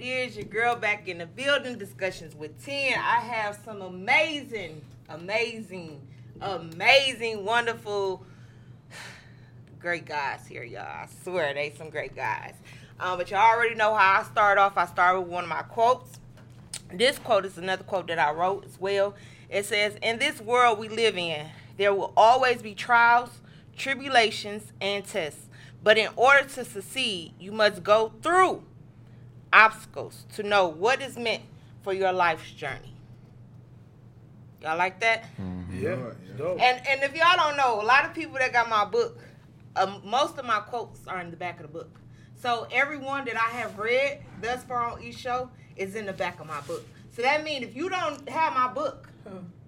There's your girl back in the building, Discussions with 10. I have some amazing, wonderful, great guys here, y'all. I swear, they some great guys. But y'all already know how I start off. I start with one of my quotes. This quote is another quote that I wrote as well. It says, in this world we live in, there will always be trials, tribulations, and tests. But in order to succeed, you must go through obstacles to know what is meant for your life's journey. Y'all like that? Mm-hmm. Yeah. And if y'all don't know, a lot of people that got my book, most of my quotes are in the back of the book. So every one that I have read thus far on each show is in the back of my book. So that means if you don't have my book,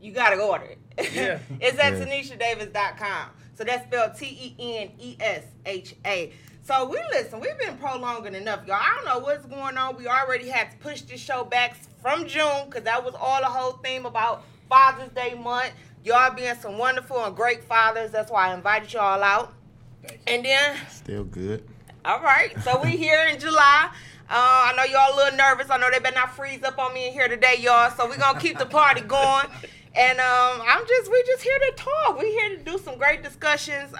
you got to order it. Yeah. It's at TeneshaDavis.com. So that's spelled T-E-N-E-S-H-A. So we've been prolonging enough, y'all. I don't know what's going on. We already had to push this show back from June because that was all the whole theme about Father's Day month. Y'all being some wonderful and great fathers. That's why I invited y'all out. And then... Still good. All right. So we here in July. I know y'all a little nervous. I know they better not freeze up on me in here today, y'all. So we're going to keep the party going. And we're just here to talk. We're here to do some great discussions.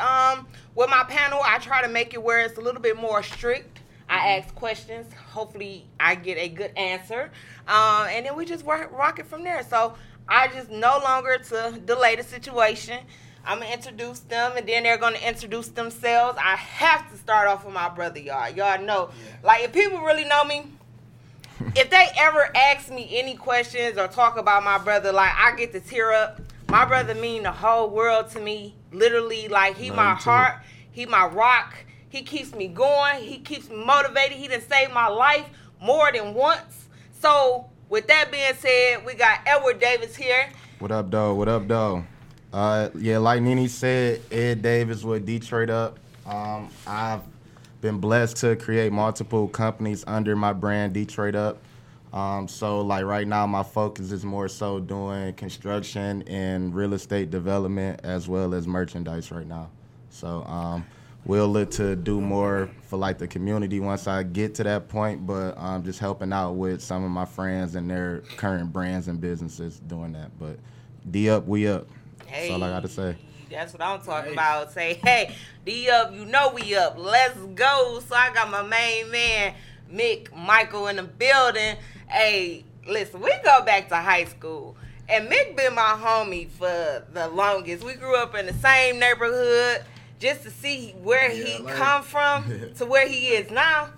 With my panel, I try to make it where it's a little bit more strict. I ask questions. Hopefully, I get a good answer. And then we just rock it from there. So I just no longer to delay the situation. I'm going to introduce them, and then they're going to introduce themselves. I have to start off with my brother, y'all. Y'all know. Yeah. Like, if people really know me, if they ever ask me any questions or talk about my brother, like, I get to tear up. My brother mean the whole world to me. Literally, like, he my heart. He my rock. He keeps me going. He keeps me motivated. He done saved my life more than once. So, with that being said, we got Edward Davis here. What up, dog? What up, dog? Like Nene said, Ed Davis with Detroit Up. I've been blessed to create multiple companies under my brand, Detroit Up. So right now my focus is more so doing construction and real estate development as well as merchandise right now. So we'll look to do more for like the community once I get to that point, but I'm just helping out with some of my friends and their current brands and businesses doing that. But D up, we up. Hey, that's all I got to say. That's what I'm talking about. Say, hey, D up, you know we up. Let's go. So I got my main man, Michael, in the building. Hey, listen, we go back to high school. And Mick been my homie for the longest. We grew up in the same neighborhood. Just to see where he come from to where he is now,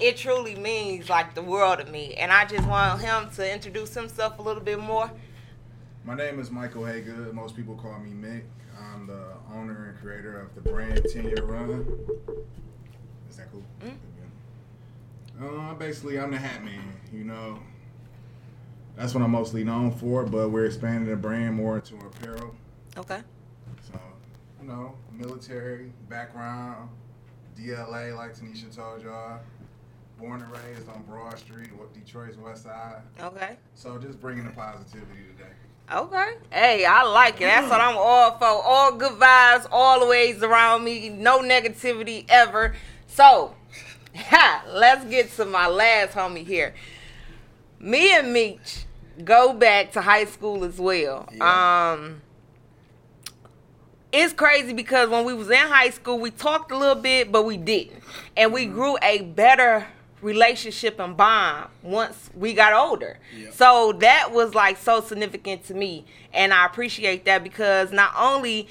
it truly means like the world to me. And I just want him to introduce himself a little bit more. My name is Michael Hager. Most people call me Mick. I'm the owner and creator of the brand 10 Year Run. Is that cool? Mm-hmm. Basically, I'm the hat man. You know, that's what I'm mostly known for. But we're expanding the brand more into apparel. Okay. So, you know, military background, DLA, like Tenesha told y'all. Born and raised on Broad Street, Detroit's West Side. Okay. So just bringing the positivity today. Okay. Hey, I like it. That's what I'm all for. All good vibes, always around me. No negativity ever. So, let's get to my last homie here. Me and Meech go back to high school as well. Yeah. It's crazy because when we was in high school, we talked a little bit, but we didn't. And we grew a better relationship and bond once we got older. Yep. So that was like so significant to me, and I appreciate that because not only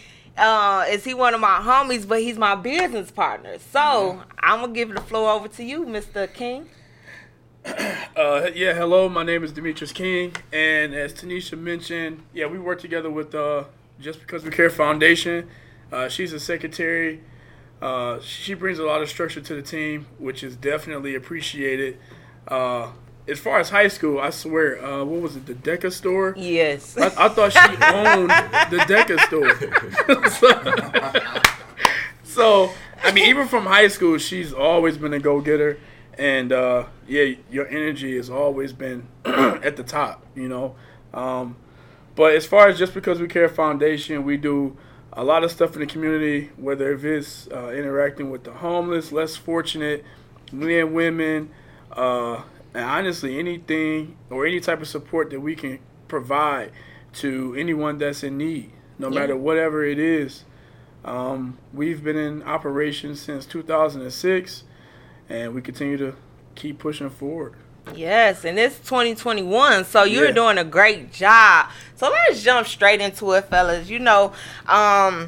is he one of my homies, but he's my business partner. So I'm gonna give the floor over to you, Mr. King. Hello, my name is Demetrius King, and as Tenesha mentioned, we work together with Just Because We Care Foundation. She's a secretary. She brings a lot of structure to the team, which is definitely appreciated. As far as high school, I swear, what was it, the DECA store? Yes. I thought she owned the DECA store. So, I mean, even from high school, she's always been a go-getter. And, your energy has always been at the top, you know. But as far as Just Because We Care Foundation, we do a lot of stuff in the community, whether if it's interacting with the homeless, less fortunate, men, women, And honestly, anything or any type of support that we can provide to anyone that's in need, no matter whatever it is. We've been in operation since 2006, and we continue to keep pushing forward. Yes, and it's 2021, so you're doing a great job. So let's jump straight into it, fellas. You know, I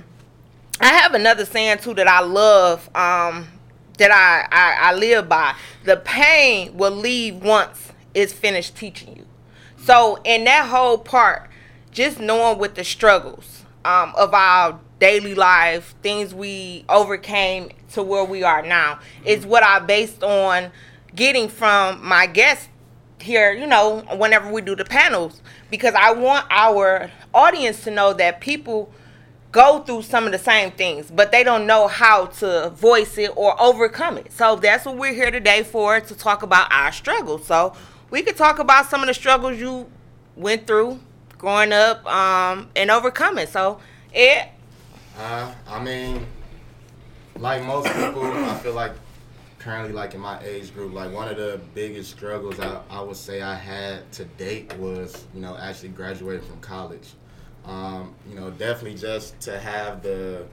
have another saying, too, that I love, that I live by. The pain will leave once it's finished teaching you. So in that whole part, just knowing with the struggles of our daily life, things we overcame to where we are now, is what I based on getting from my guests here, you know, whenever we do the panels, because I want our audience to know that people go through some of the same things, but they don't know how to voice it or overcome it. So that's what we're here today for, to talk about our struggles. So we could talk about some of the struggles you went through growing up and overcoming. So, Ed? I mean, like most people, I feel like currently, like in my age group, like one of the biggest struggles I would say I had to date was, you know, actually graduating from college. You know, definitely just to have the,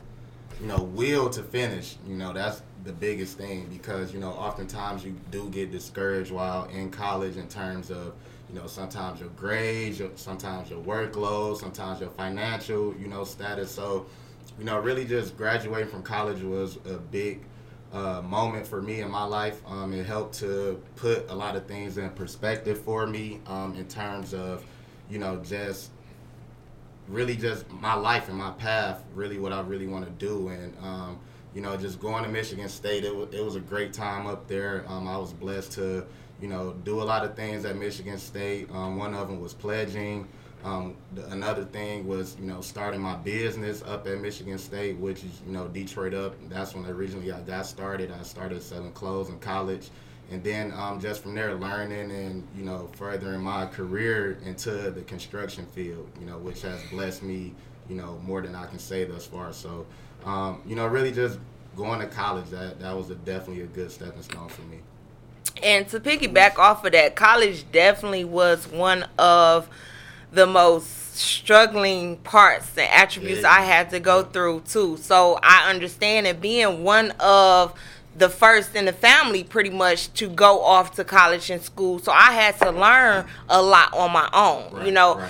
you know, will to finish, you know, that's the biggest thing, because, you know, oftentimes you do get discouraged while in college in terms of, you know, sometimes your grades, sometimes your workload, sometimes your financial, you know, status. So, you know, really just graduating from college was a big moment for me in my life. It helped to put a lot of things in perspective for me in terms of, you know, just really just my life and my path, really what I really want to do. And, you know, just going to Michigan State, it was a great time up there. I was blessed to, you know, do a lot of things at Michigan State. One of them was pledging. Another thing was, you know, starting my business up at Michigan State, which is, you know, Detroit Up. That's when originally I got started. I started selling clothes in college. And then just from there, learning and, you know, furthering my career into the construction field, you know, which has blessed me, you know, more than I can say thus far. So, you know, really just going to college, that was definitely a good stepping stone for me. And to piggyback off of that, college definitely was one of the most struggling parts and attributes I had to go through, too. So I understand it being one of the first in the family pretty much to go off to college and school. So I had to learn a lot on my own, you know.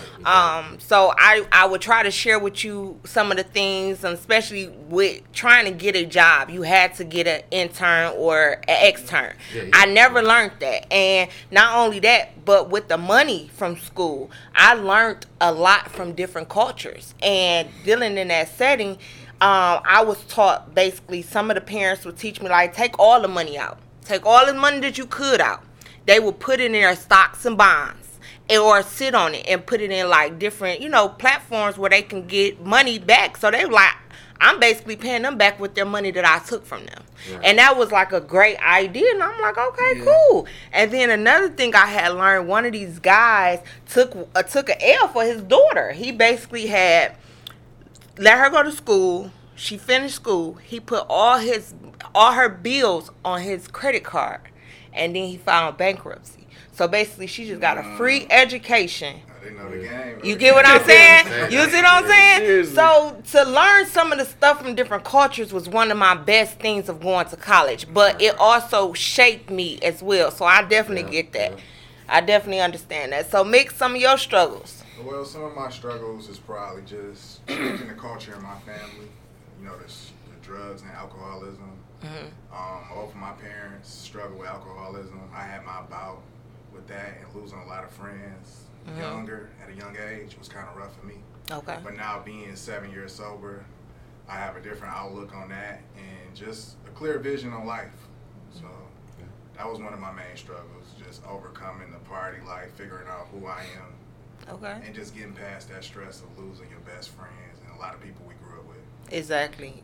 So I would try to share with you some of the things, especially with trying to get a job. You had to get an intern or an extern. I never learned that. And not only that, but with the money from school, I learned a lot from different cultures. And dealing in that setting, I was taught basically, some of the parents would teach me, like, take all the money out. Take all the money that you could out. They would put it in their stocks and bonds, or sit on it and put it in, like, different, you know, platforms where they can get money back. So they were like, I'm basically paying them back with their money that I took from them. Right. And that was like a great idea. And I'm like, okay, cool. And then another thing I had learned, one of these guys took an L for his daughter. He basically had let her go to school. She finished school. He put all her bills on his credit card, and then he filed bankruptcy. So basically, she just got a free education. They know the game. You get what I'm saying? You see what I'm saying? So to learn some of the stuff from different cultures was one of my best things of going to college, but it also shaped me as well. So I definitely get that. Yeah. I definitely understand that. So mix some of your struggles. Well, some of my struggles is probably just changing the culture in my family. You know, the drugs and alcoholism. Both of my parents struggle with alcoholism. I had my bout with that, and losing a lot of friends younger, at a young age, was kind of rough for me. Okay. But now being 7 years sober, I have a different outlook on that and just a clear vision on life. So that was one of my main struggles, just overcoming the party life, figuring out who I am. Okay. And just getting past that stress of losing your best friends and a lot of people we grew up with. Exactly.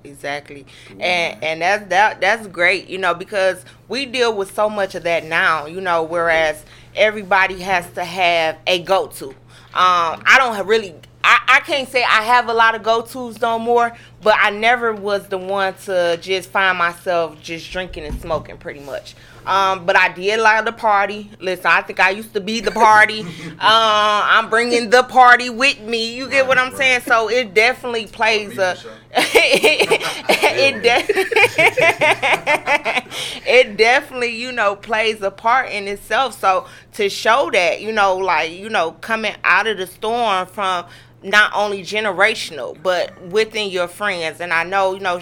And that's great, you know, because we deal with so much of that now, you know, whereas everybody has to have a go-to. I don't really, I, I can't say I have a lot of go-tos no more, but I never was the one to just find myself just drinking and smoking pretty much. But I did like the party. Listen, I think I used to be the party. I'm bringing the party with me. You get what I'm saying? So it definitely plays a. It definitely, you know, plays a part in itself. So to show that, you know, like, you know, coming out of the storm from not only generational, but within your friends. And I know, you know,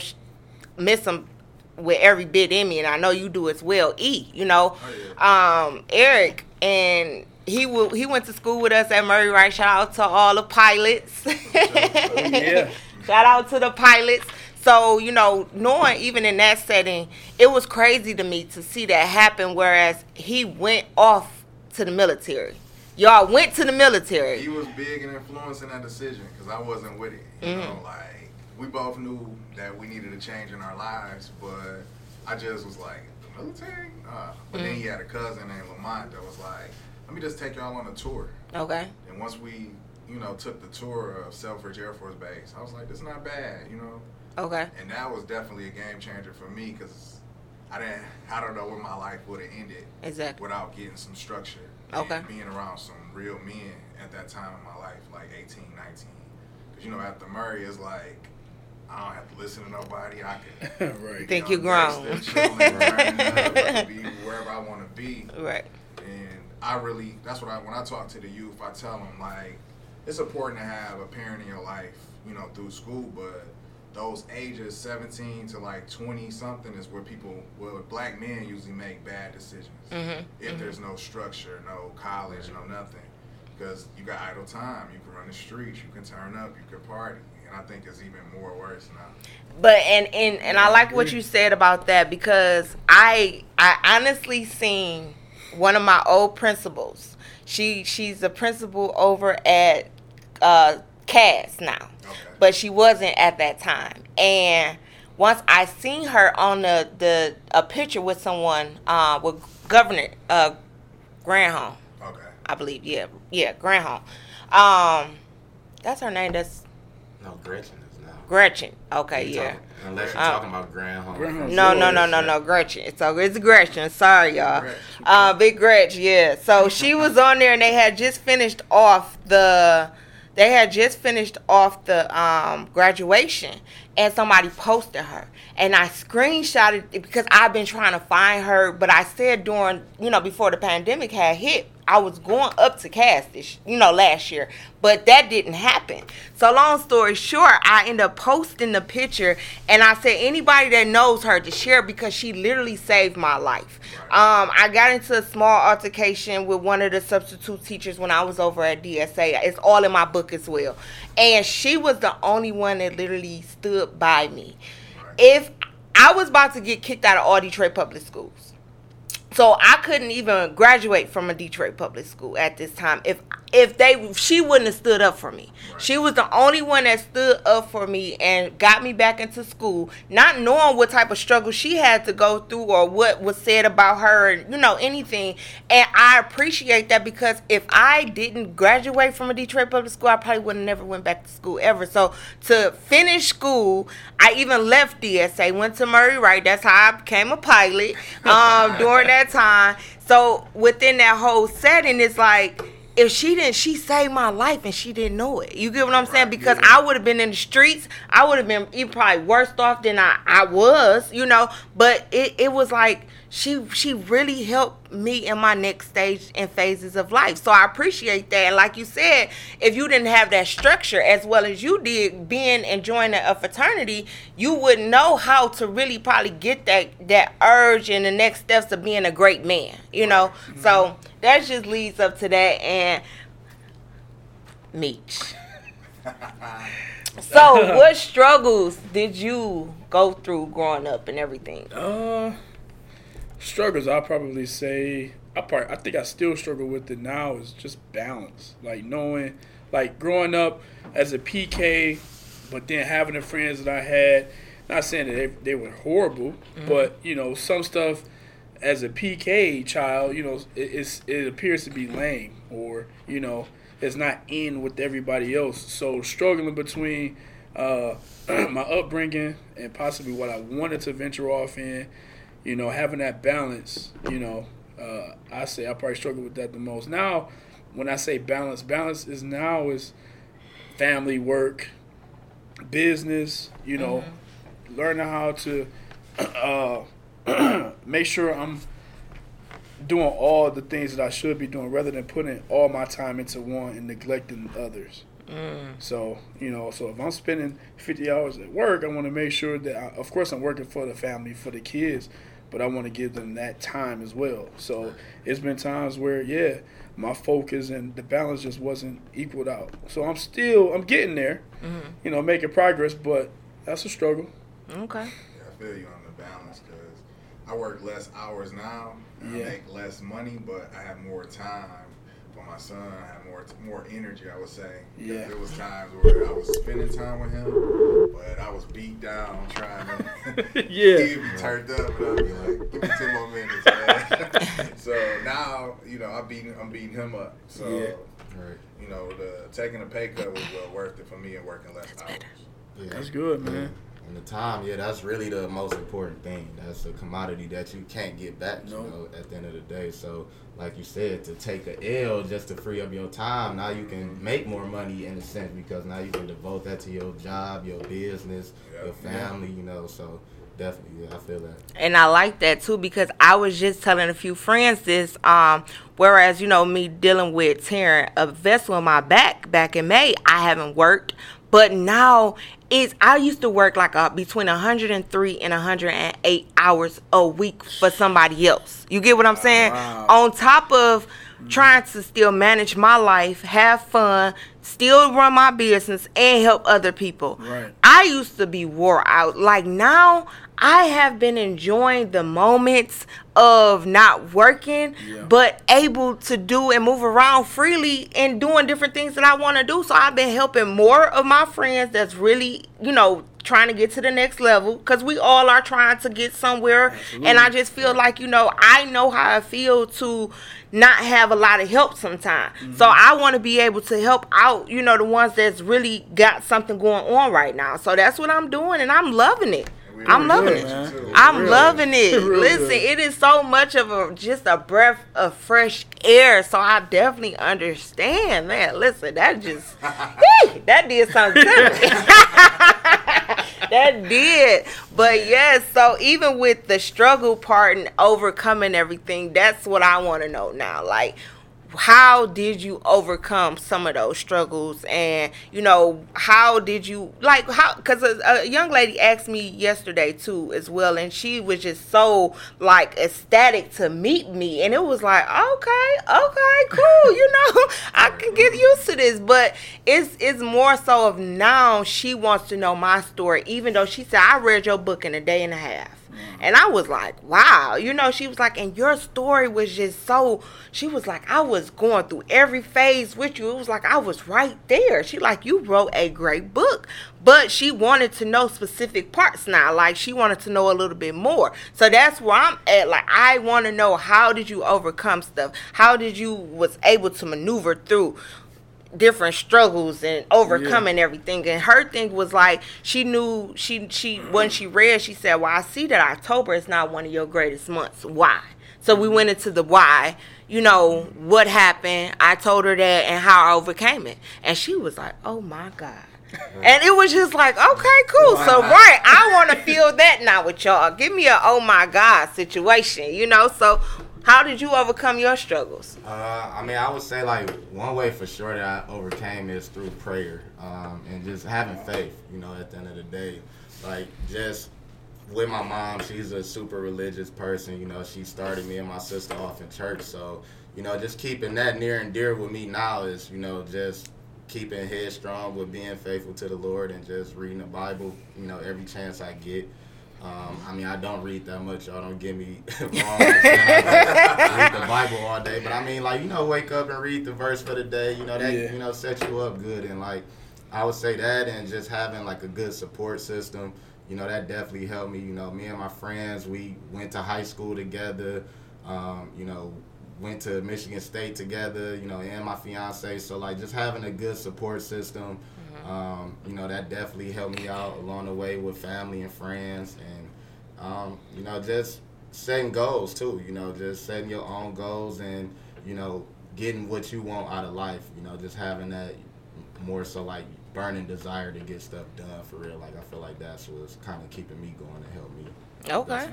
miss them with every bit in me, and I know you do as well, E, you know. Oh, yeah. Eric, and he went to school with us at Murray Wright. Shout out to all the pilots. Yeah. Shout out to the pilots. So, you know, knowing even in that setting, it was crazy to me to see that happen, whereas he went off to the military. Y'all went to the military. He was big and influencing that decision because I wasn't with it. You know, like, we both knew that we needed a change in our lives, but I just was like, the military? But then he had a cousin named Lamont that was like, let me just take y'all on a tour. Okay. And once we, you know, took the tour of Selfridge Air Force Base, I was like, it's not bad, you know? Okay. And that was definitely a game changer for me because I don't know where my life would have ended without getting some structure. Okay. Being around some real men at that time in my life, like 18, 19. Because, you know, after Murray, it's like, I don't have to listen to nobody. I can think you're grown. I can be wherever I want to be. Right. And I really, that's what when I talk to the youth, I tell them, like, it's important to have a parent in your life, you know, through school, but those ages 17 to like 20 something is where black men usually make bad decisions. If there's no structure, no college, no nothing, because you got idle time, you can run the streets, you can turn up, you can party, and I think it's even more worse now. But and I like what you said about that, because I honestly seen one of my old principals. She's the principal over at Cast now. But she wasn't at that time. And once I seen her on a picture with someone, with Governor Granholm. Okay. I believe, yeah, Granholm. That's her name. Gretchen is now. Gretchen. Okay, unless you're talking about Granholm. No, Gretchen. So it's Gretchen. Sorry, y'all. Gretchen. Big Gretchen. Yeah. So she was on there, and they had just finished off graduation, and somebody posted her, and I screenshotted it because I've been trying to find her. But I said before the pandemic had hit, I was going up to Cast last year, but that didn't happen. So long story short, I ended up posting the picture, and I said anybody that knows her to share, because she literally saved my life. I got into a small altercation with one of the substitute teachers when I was over at DSA. It's all in my book as well. And she was the only one that literally stood by me. If I was about to get kicked out of all Detroit public schools. So I couldn't even graduate from a Detroit public school at this time if she wouldn't have stood up for me. Right. She was the only one that stood up for me and got me back into school, not knowing what type of struggle she had to go through or what was said about her, and, you know, anything. And I appreciate that, because if I didn't graduate from a Detroit public school, I probably would have never went back to school ever. So to finish school, I even left DSA, went to Murray Wright. That's how I became a pilot during that time. So within that whole setting, it's like, if she saved my life and she didn't know it. You get what I'm saying? Because I would have been in the streets. I would have been even probably worse off than I was, you know. But it was like she really helped me in my next stage and phases of life. So I appreciate that. And like you said, if you didn't have that structure as well as you did being and joining a fraternity, you wouldn't know how to really probably get that urge and the next steps of being a great man, you know. So that just leads up to that. And Meech. So what struggles did you go through growing up and everything? Struggles, I'll probably say, I think I still struggle with it now, is just balance. Like knowing, like growing up as a PK, but then having the friends that I had, not saying that they were horrible, but, you know, some stuff as a PK child, you know, it appears to be lame, or, you know, it's not in with everybody else. So struggling between my upbringing and possibly what I wanted to venture off in, you know, having that balance, you know, I say I probably struggle with that the most. Now, when I say balance is now is family, work, business, you know, mm-hmm. learning how to make sure I'm doing all the things that I should be doing rather than putting all my time into one and neglecting others. So, you know, so if I'm spending 50 hours at work, I want to make sure that, of course, I'm working for the family, for the kids, but I want to give them that time as well. So it's been times where, yeah, my focus and the balance just wasn't equaled out. So I'm getting there, mm-hmm. you know, making progress, but that's a struggle. Okay. Yeah, I feel you on the balance because I work less hours now. And yeah. I make less money, but I have more time. My son, I had more energy, I would say. Yeah. There was times where I was spending time with him, but I was beat down trying to yeah. he'd be turned up, and I'd be like, give me 10 more minutes, man. So now, you know, I'm beating him up. So, yeah. right. you know, taking a pay cut was worth it for me and working less hours. Yeah. That's good, man. And the time, yeah, that's really the most important thing. That's a commodity that you can't get back, you know, at the end of the day. So, like you said, to take a L just to free up your time, now you can make more money in a sense because now you can devote that to your job, your business, your family, you know, so... Definitely, yeah, I feel that. And I like that, too, because I was just telling a few friends this, whereas, you know, me dealing with tearing a vessel in my back in May, I haven't worked. But now I used to work like between 103 and 108 hours a week for somebody else. You get what I'm saying? Wow. On top of trying to still manage my life, have fun, still run my business, and help other people. Right. I used to be wore out. Like now, I have been enjoying the moments of not working, but able to do and move around freely and doing different things that I want to do. So I've been helping more of my friends that's really, you know, trying to get to the next level because we all are trying to get somewhere. Absolutely. And I just feel like, you know, I know how I feel to not have a lot of help sometimes. Mm-hmm. So I want to be able to help out, you know, the ones that's really got something going on right now. So that's what I'm doing, and I'm loving it. I'm loving it. I'm loving it. Listen, it is so much of just a breath of fresh air. So I definitely understand, man. Listen, that just that did something to me. That did. But yes, so even with the struggle part and overcoming everything, that's what I want to know now. Like, how did you overcome some of those struggles? And, you know, how did you, like, how, because a young lady asked me yesterday, too, as well, and she was just so, like, ecstatic to meet me. And it was like, okay, cool, you know, I can get used to this. But it's more so of now she wants to know my story, even though she said, I read your book in a day and a half. And I was like, wow. You know, she was like, and your story was just so, she was like, I was going through every phase with you. It was like, I was right there. She like, you wrote a great book. But she wanted to know specific parts now. Like, she wanted to know a little bit more. So that's where I'm at. Like, I want to know, how did you overcome stuff? How did you was able to maneuver through different struggles and overcoming everything? And her thing was like, she knew she when she read, she said, well, I see that October is not one of your greatest months. Why? So we went into the why, you know, what happened. I told her that and how I overcame it, and she was like, oh my God. And it was just like, okay, cool. Wow. So, right, I want to feel that now with y'all. Give me a oh my God situation, you know. So how did you overcome your struggles? I mean, I would say, like, one way for sure that I overcame is through prayer and just having faith, you know, at the end of the day. Like, just with my mom, she's a super religious person. You know, she started me and my sister off in church. So, you know, just keeping that near and dear with me now is, you know, just keeping headstrong with being faithful to the Lord and just reading the Bible, you know, every chance I get. I mean, I don't read that much. Y'all don't get me wrong. I read the Bible all day, but I mean, like, you know, wake up and read the verse for the day. You know that you know sets you up good, and like I would say that, and just having like a good support system. you know, that definitely helped me. You know, me and my friends, we went to high school together, you know, went to Michigan State together, you know, and my fiance. So, like, just having a good support system, you know, that definitely helped me out along the way with family and friends. And, you know, just setting goals, too, you know, just setting your own goals and, you know, getting what you want out of life, you know, just having that more so, like, burning desire to get stuff done for real. Like, I feel like that's what's kind of keeping me going and helped me. Okay.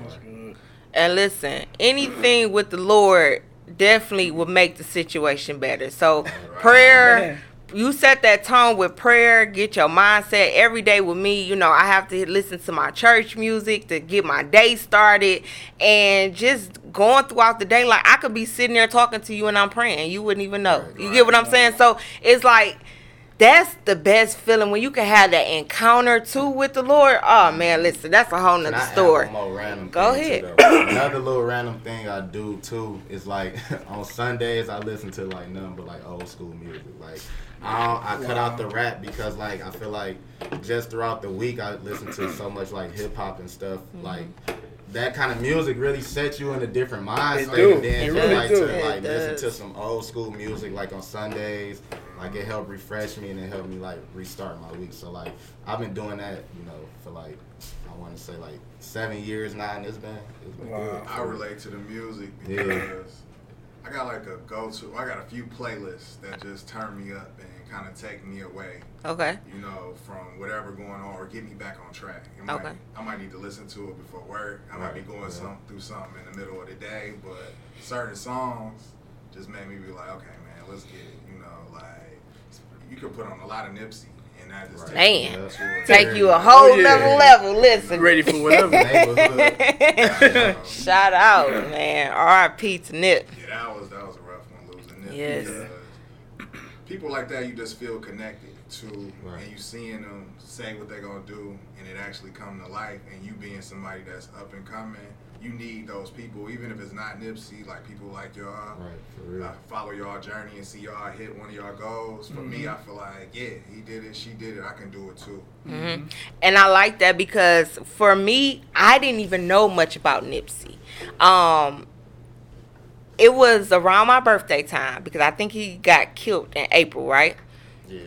And listen, anything with the Lord definitely will make the situation better. So prayer, you set that tone with prayer, get your mindset. Every day with me, you know, I have to listen to my church music to get my day started. And just going throughout the day, like, I could be sitting there talking to you and I'm praying. You wouldn't even know. You get what I'm saying? So it's like, that's the best feeling when you can have that encounter too with the Lord. Oh man, listen, that's a whole nother story. Go ahead. Another little random thing I do too is like on Sundays I listen to like nothing but like old school music. Like I cut out the rap because like I feel like just throughout the week I listen to so much like hip hop and stuff like. That kind of music really sets you in a different mindset. And then you really like to like listen to some old school music like on Sundays. Like it helped refresh me and it helped me like restart my week. So like I've been doing that, you know, for like I want to say like 7 years now, and it's been good. I relate to the music because I got like a go-to. I got a few playlists that just turn me up and kind of take me away. Okay. You know, from whatever going on or get me back on track. I might need to listen to it before work. I might be going through something in the middle of the day, but certain songs just made me be like, okay, man, let's get it. You know, like, you could put on a lot of Nipsey. And I just take you a whole nother level. Listen. Ready for whatever. Shout out, man. R.I.P. to Nip. Yeah, that was a rough one, losing Nip. Yes. People like that, you just feel connected to, and you seeing them say what they're going to do, and it actually come to life, and you being somebody that's up and coming, you need those people, even if it's not Nipsey, like people like y'all, follow y'all journey and see y'all hit one of y'all goals. For me, I feel like, yeah, he did it, she did it, I can do it too. And I like that because for me, I didn't even know much about Nipsey. It was around my birthday time because I think he got killed in April, right? Yeah.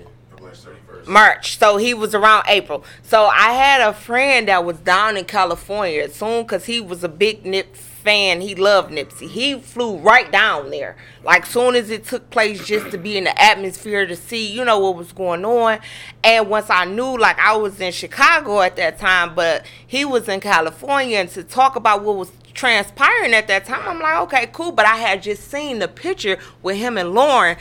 March. So he was around April. So I had a friend that was down in California soon because he was a big Nip fan. He loved Nipsey. He flew right down there. Like soon as it took place, just to be in the atmosphere to see, you know, what was going on. And once I knew, like I was in Chicago at that time, but he was in California, and to talk about what was transpiring at that time, I'm like, okay, cool. But I had just seen the picture with him and Lauren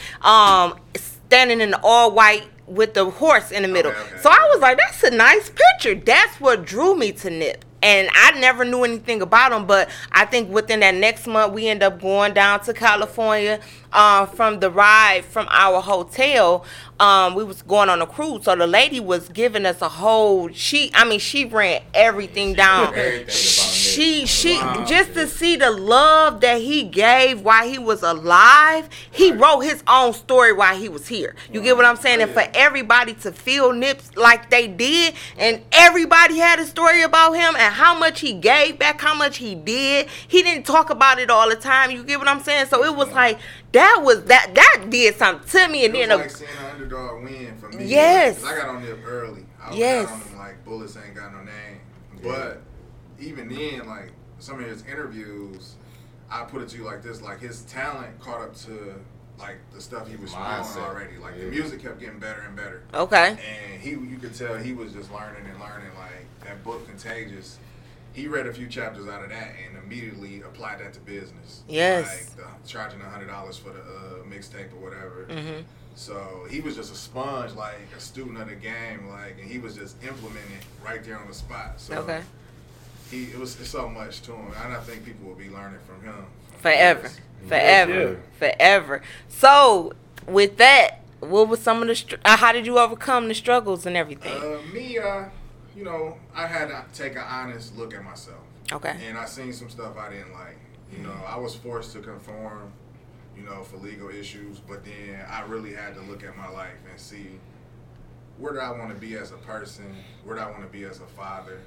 standing in the all white with the horse in the middle. So I was like, that's a nice picture. That's what drew me to Nip. And I never knew anything about him, but I think within that next month, we end up going down to California from the ride from our hotel. We was going on a cruise, so the lady was giving us a whole. She ran everything down. She to see the love that he gave while he was alive. He wrote his own story while he was here. You get what I'm saying? And for everybody to feel Nips like they did, and everybody had a story about him and how much he gave back, how much he did. He didn't talk about it all the time. You get what I'm saying? So it was like that did something to me. And it was then like seeing an underdog win for me. Yes. I got on there early. I was down on them like bullets ain't got no name. But even then, like some of his interviews, I put it to you like this, like his talent caught up to like the stuff he was doing already. Like the music kept getting better and better. Okay. And you could tell he was just learning and learning. Like that book Contagious, he read a few chapters out of that and immediately applied that to business. Yes. Like charging $100 for the mixtape or whatever. Mm-hmm. So he was just a sponge, like a student of the game, like, and he was just implementing it right there on the spot. So it's so much to him. And I think people will be learning from him. Forever. So with that, what was some of the how did you overcome the struggles and everything? You know, I had to take an honest look at myself. Okay. And I seen some stuff I didn't like. You know, I was forced to conform, you know, for legal issues, but then I really had to look at my life and see where do I want to be as a person? Where do I want to be as a father?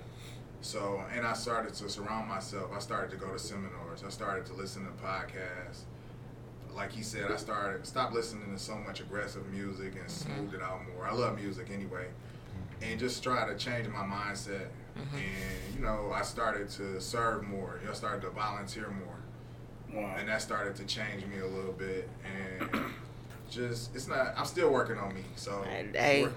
So, and I started to surround myself. I started to go to seminars. I started to listen to podcasts. Like he said, I stopped listening to so much aggressive music and smoothed it out more. I love music anyway. And just try to change my mindset. Mm-hmm. And, you know, I started to serve more. I started to volunteer more. Wow. And that started to change me a little bit. And just, it's not, I'm still working on me. So,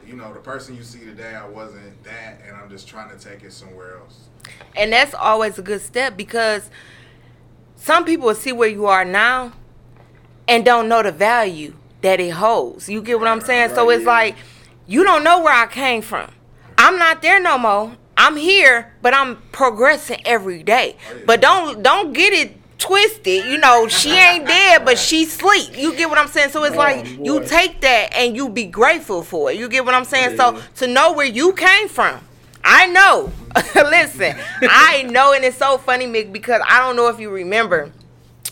you know, the person you see today, I wasn't that. And I'm just trying to take it somewhere else. And that's always a good step, because some people will see where you are now and don't know the value that it holds. You get what I'm saying? Right, so it's like, you don't know where I came from. I'm not there no more. I'm here, but I'm progressing every day. Oh, yeah. But don't get it twisted. You know, she ain't dead, but she sleep. You get what I'm saying? So it's you take that and you be grateful for it. You get what I'm saying? Yeah. So to know where you came from. I know. Listen, I know, and it's so funny, Mick, because I don't know if you remember.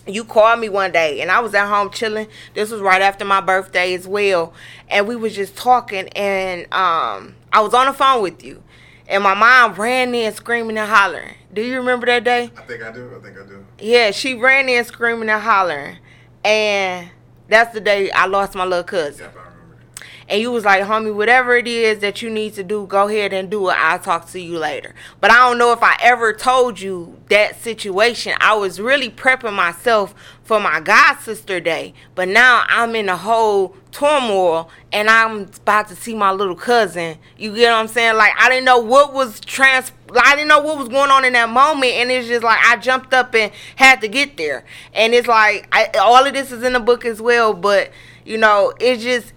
You called me one day, and I was at home chilling. This was right after my birthday as well. And we was just talking, and I was on the phone with you. And my mom ran in screaming and hollering. Do you remember that day? I think I do. Yeah, she ran in screaming and hollering. And that's the day I lost my little cousin. Yep, I remember that. And you was like, homie, whatever it is that you need to do, go ahead and do it. I'll talk to you later. But I don't know if I ever told you that situation. I was really prepping myself for my god sister day, but now I'm in a whole turmoil, and I'm about to see my little cousin. You get what I'm saying? Like, I didn't know what was going on in that moment, and it's just like I jumped up and had to get there. And it's like all of this is in the book as well, but you know, it's just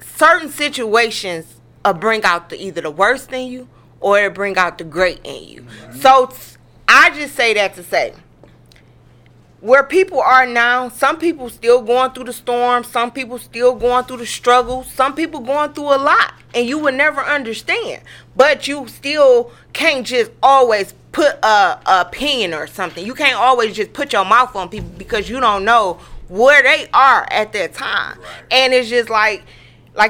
certain situations bring out either the worst in you or it bring out the great in you. Right. So I just say that to say, where people are now, some people still going through the storm, some people still going through the struggle, some people going through a lot, and you will never understand. But you still can't just always put a pen or something. You can't always just put your mouth on people, because you don't know where they are at that time. Right. And it's just like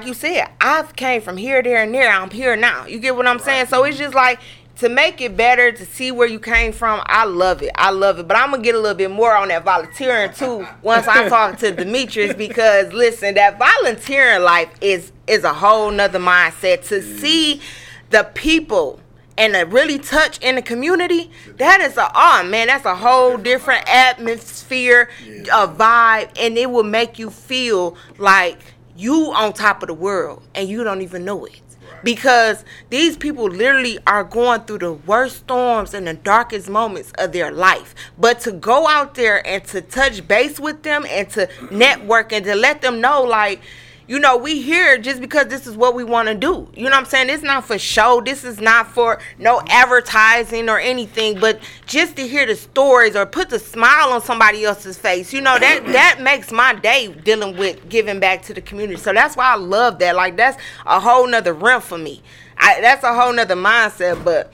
you said, I've came from here, there, and there. I'm here now. You get what I'm saying? So it's just like, to make it better, to see where you came from, I love it. But I'm going to get a little bit more on that volunteering, too, once I talk to Demetrius, because, listen, that volunteering life is a whole nother mindset. To see the people and to really touch in the community, that is that's a whole different atmosphere, a vibe, and it will make you feel like you on top of the world, and you don't even know it. Because these people literally are going through the worst storms and the darkest moments of their life. But to go out there and to touch base with them and to network and to let them know, like, you know, we here just because this is what we want to do. You know what I'm saying? It's not for show. This is not for no advertising or anything. But just to hear the stories or put the smile on somebody else's face, you know, that makes my day dealing with giving back to the community. So that's why I love that. Like, that's a whole nother realm for me. That's a whole nother mindset. But,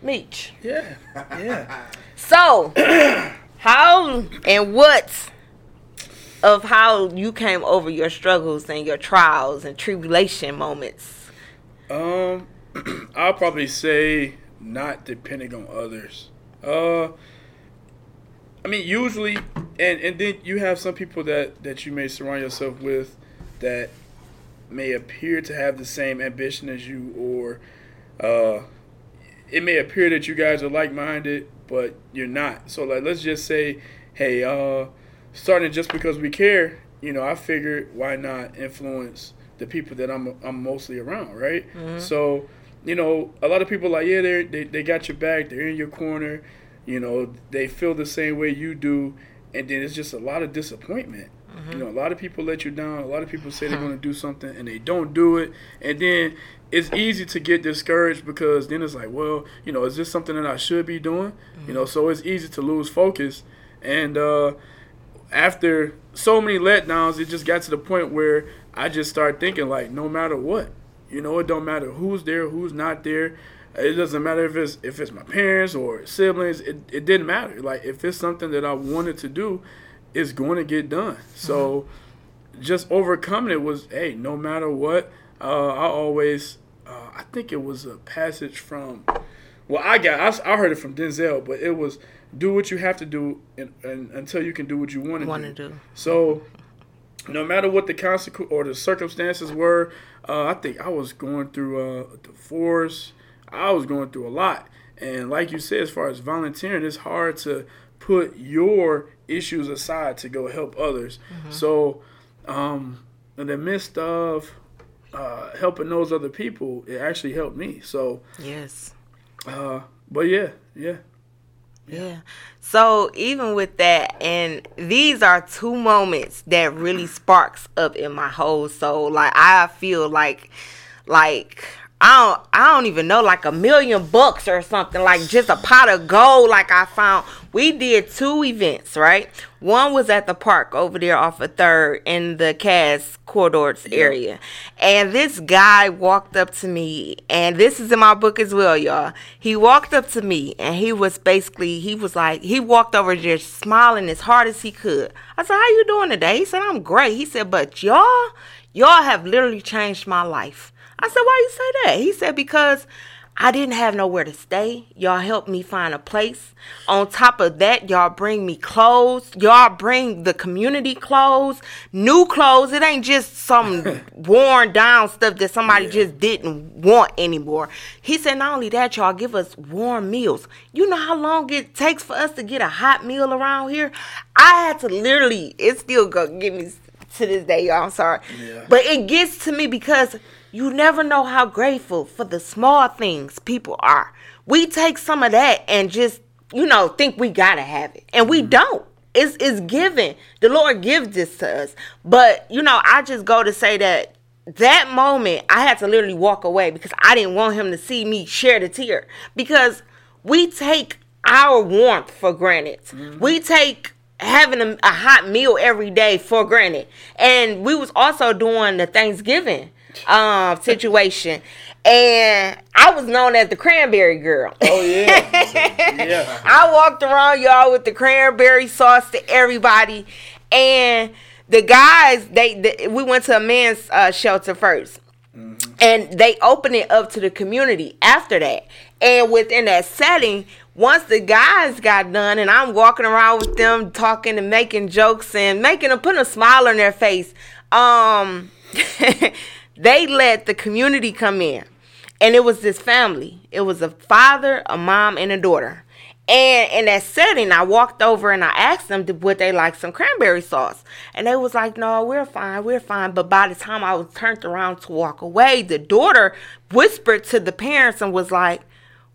Meech. Yeah. So, how and what of how you came over your struggles and your trials and tribulation moments? I'll probably say not depending on others. I mean, usually, and then you have some people that you may surround yourself with that may appear to have the same ambition as you, or it may appear that you guys are like-minded, but you're not. So, like, let's just say, hey, starting just because we care, you know, I figured why not influence the people that I'm mostly around, right? Mm-hmm. So, you know, a lot of people are like, yeah, they got your back, they're in your corner, you know, they feel the same way you do, and then it's just a lot of disappointment. Mm-hmm. You know, a lot of people let you down, a lot of people say they're going to do something, and they don't do it, and then it's easy to get discouraged, because then it's like, well, you know, is this something that I should be doing? Mm-hmm. You know, so it's easy to lose focus, and, after so many letdowns, it just got to the point where I just started thinking, like, no matter what, you know, it don't matter who's there, who's not there. It doesn't matter if it's my parents or siblings. It didn't matter. Like, if it's something that I wanted to do, it's going to get done. So just overcoming it was, hey, no matter what, I think it was a passage from, I heard it from Denzel, but it was do what you have to do and until you can do what you want to do. So no matter what the consequences or the circumstances were, I think I was going through a divorce. I was going through a lot. And like you said, as far as volunteering, it's hard to put your issues aside to go help others. Mm-hmm. So in the midst of helping those other people, it actually helped me. So yes. But yeah. So even with that, and these are two moments that really sparks up in my whole soul. Like I feel like I don't even know, like $1 million or something, like just a pot of gold like I found. We did two events, right? One was at the park over there off of 3rd in the Cass Corridor area. And this guy walked up to me, and this is in my book as well, y'all. He walked up to me, and he walked over there smiling as hard as he could. I said, "How you doing today?" He said, "I'm great." He said, "But y'all have literally changed my life." I said, "Why you say that?" He said, "Because I didn't have nowhere to stay. Y'all helped me find a place. On top of that, y'all bring me clothes. Y'all bring the community clothes, new clothes. It ain't just some worn down stuff that somebody just didn't want anymore." He said, "Not only that, y'all give us warm meals. You know how long it takes for us to get a hot meal around here?" I had to literally, it still gonna get me to this day, y'all. I'm sorry. Yeah. But it gets to me because you never know how grateful for the small things people are. We take some of that and just, think we got to have it. And we don't. It's given. The Lord gives this to us. But, I just go to say that moment, I had to literally walk away because I didn't want him to see me shed a tear. Because we take our warmth for granted. Mm-hmm. We take having a hot meal every day for granted. And we was also doing the Thanksgiving situation, and I was known as the cranberry girl. Oh yeah. I walked around, y'all, with the cranberry sauce to everybody, and the guys, we went to a man's shelter first, mm-hmm. and they opened it up to the community after that. And within that setting, once the guys got done, and I'm walking around with them, talking and making jokes and putting a smile on their face, they let the community come in, and it was this family. It was a father, a mom, and a daughter. And in that setting, I walked over and I asked them, would they like some cranberry sauce? And they was like, "No, we're fine. But by the time I was turned around to walk away, the daughter whispered to the parents and was like,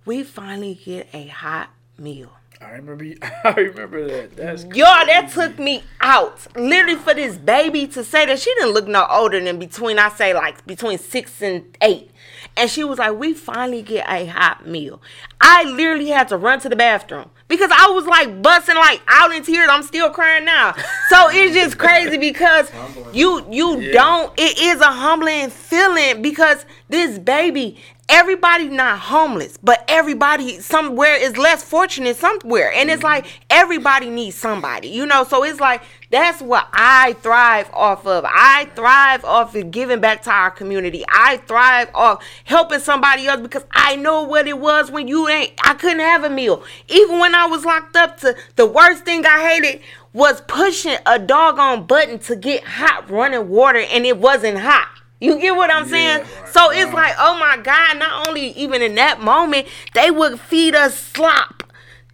"We finally get a hot meal." I remember that. That's crazy. Y'all, that took me out. Literally, for this baby to say that, she didn't look no older than between 6 and 8. And she was like, "We finally get a hot meal." I literally had to run to the bathroom because I was busting out in tears. I'm still crying now. So it's just crazy because it is a humbling feeling because this baby, everybody not homeless, but everybody somewhere is less fortunate somewhere. And it's like everybody needs somebody, so it's like that's what I thrive off of. I thrive off of giving back to our community. I thrive off helping somebody else because I know what it was when I couldn't have a meal. Even when I was locked up, the worst thing I hated was pushing a doggone button to get hot running water, and it wasn't hot. You get what I'm saying? Right. So it's like, oh my God, not only even in that moment, they would feed us slop.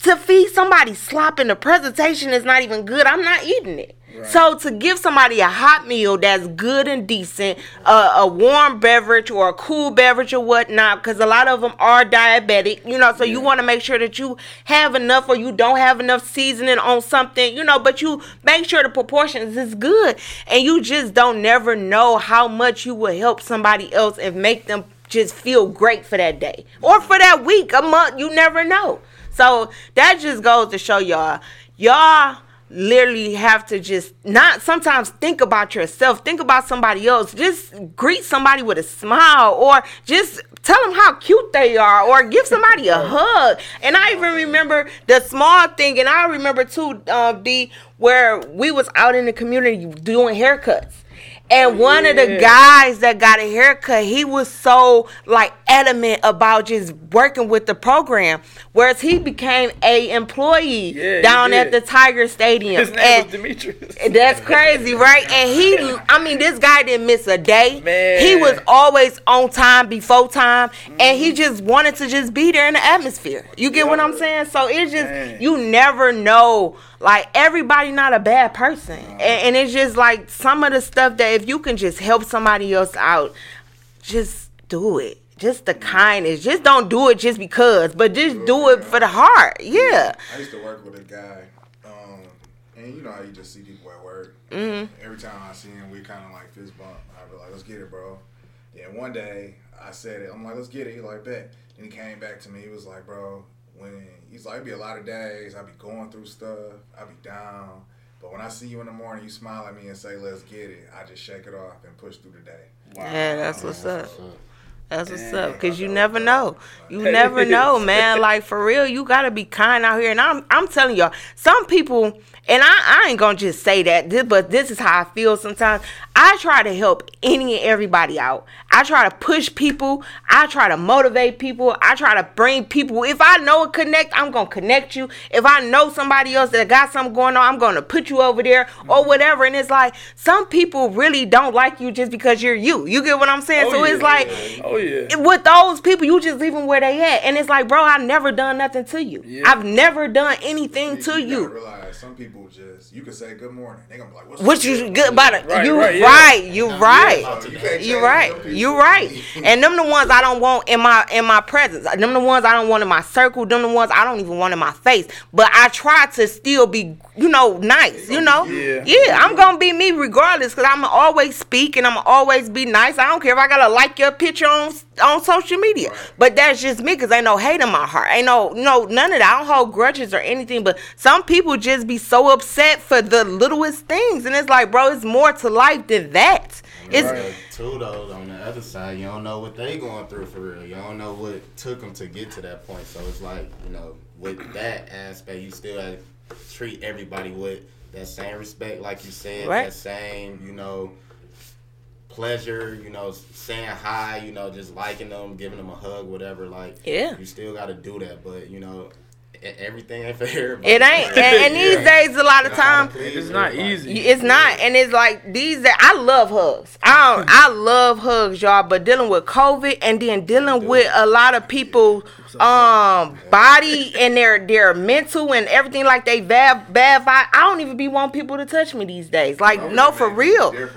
To feed somebody slop in the presentation is not even good. I'm not eating it. Right. So to give somebody a hot meal that's good and decent, a warm beverage or a cool beverage or whatnot, because a lot of them are diabetic, so you want to make sure that you have enough or you don't have enough seasoning on something, but you make sure the proportions is good. And you just don't never know how much you will help somebody else and make them just feel great for that day or for that week, a month. You never know. So that just goes to show y'all literally have to just not sometimes think about yourself, think about somebody else, just greet somebody with a smile or just tell them how cute they are or give somebody a hug. And I even remember the small thing. And I remember too, where we was out in the community doing haircuts. And one of the guys that got a haircut, he was so like adamant about just working with the program, whereas he became a employee down at the Tiger Stadium. His name was Demetrius. That's crazy, right? And he, I mean, this guy didn't miss a day. Man. He was always on time, before time, and he just wanted to just be there in the atmosphere. You get what I'm saying? So it's just, you never know. Like, everybody not a bad person. And it's just like some of the stuff that if you can just help somebody else out, just do it. Just the kindness. Just don't do it just because, but just do it for the heart. Yeah. I used to work with a guy, and you know how you just see people at work. Mm-hmm. Every time I see him, we kind of like fist bump. I'd be like, let's get it, bro. Then one day, I said it. I'm like, let's get it. He's like, bet. And he came back to me. He was like, bro, when he's like, it'd be a lot of days. I'd be going through stuff. I'd be down. But when I see you in the morning, you smile at me and say, let's get it. I just shake it off and push through the day. Wow. Yeah, that's what's up. That's what's up. Because you never know. You never know, man. Like, for real, you got to be kind out here. And I'm telling y'all, some people, and I ain't going to just say that, but this is how I feel sometimes. I try to help any and everybody out. I try to push people. I try to motivate people. I try to bring people. If I know a connect, I'm going to connect you. If I know somebody else that got something going on, I'm going to put you over there or whatever. And it's like, some people really don't like you just because you're you. You get what I'm saying? Oh, so it's like, with those people, you just leave them where they at. And it's like, bro, I've never done nothing to you. Yeah. I've never done anything to you. You gotta realize some people just, you can say good morning. They're going to be like, what's you good about it? You're right. And them the ones I don't want in my presence. Them the ones I don't want in my circle. Them the ones I don't even want in my face. But I try to still be, you know, nice, you know? Yeah, I'm going to be me regardless, because I'm going to always speak and I'm going to always be nice. I don't care if I got to like your picture on social media. Right. But that's just me, because ain't no hate in my heart. Ain't no, none of that. I don't hold grudges or anything. But some people just be so upset for the littlest things. And it's like, bro, it's more to life than that. It's too, though, on the other side, you don't know what they going through for real. You don't know what took them to get to that point. So it's like, you know, with that aspect, you still have to treat everybody with that same respect, like you said, that same, you know, pleasure, you know, saying hi, you know, just liking them, giving them a hug, whatever. Like, you still got to do that, but, you know, everything ain't fair. It ain't, and these days a lot of time it's not easy. It's not, and it's like these days. I love hugs. I love hugs, y'all. But dealing with COVID and then dealing with a lot of people, body and their mental and everything, like they bad vibe. I don't even want people to touch me these days. Like no, for real. You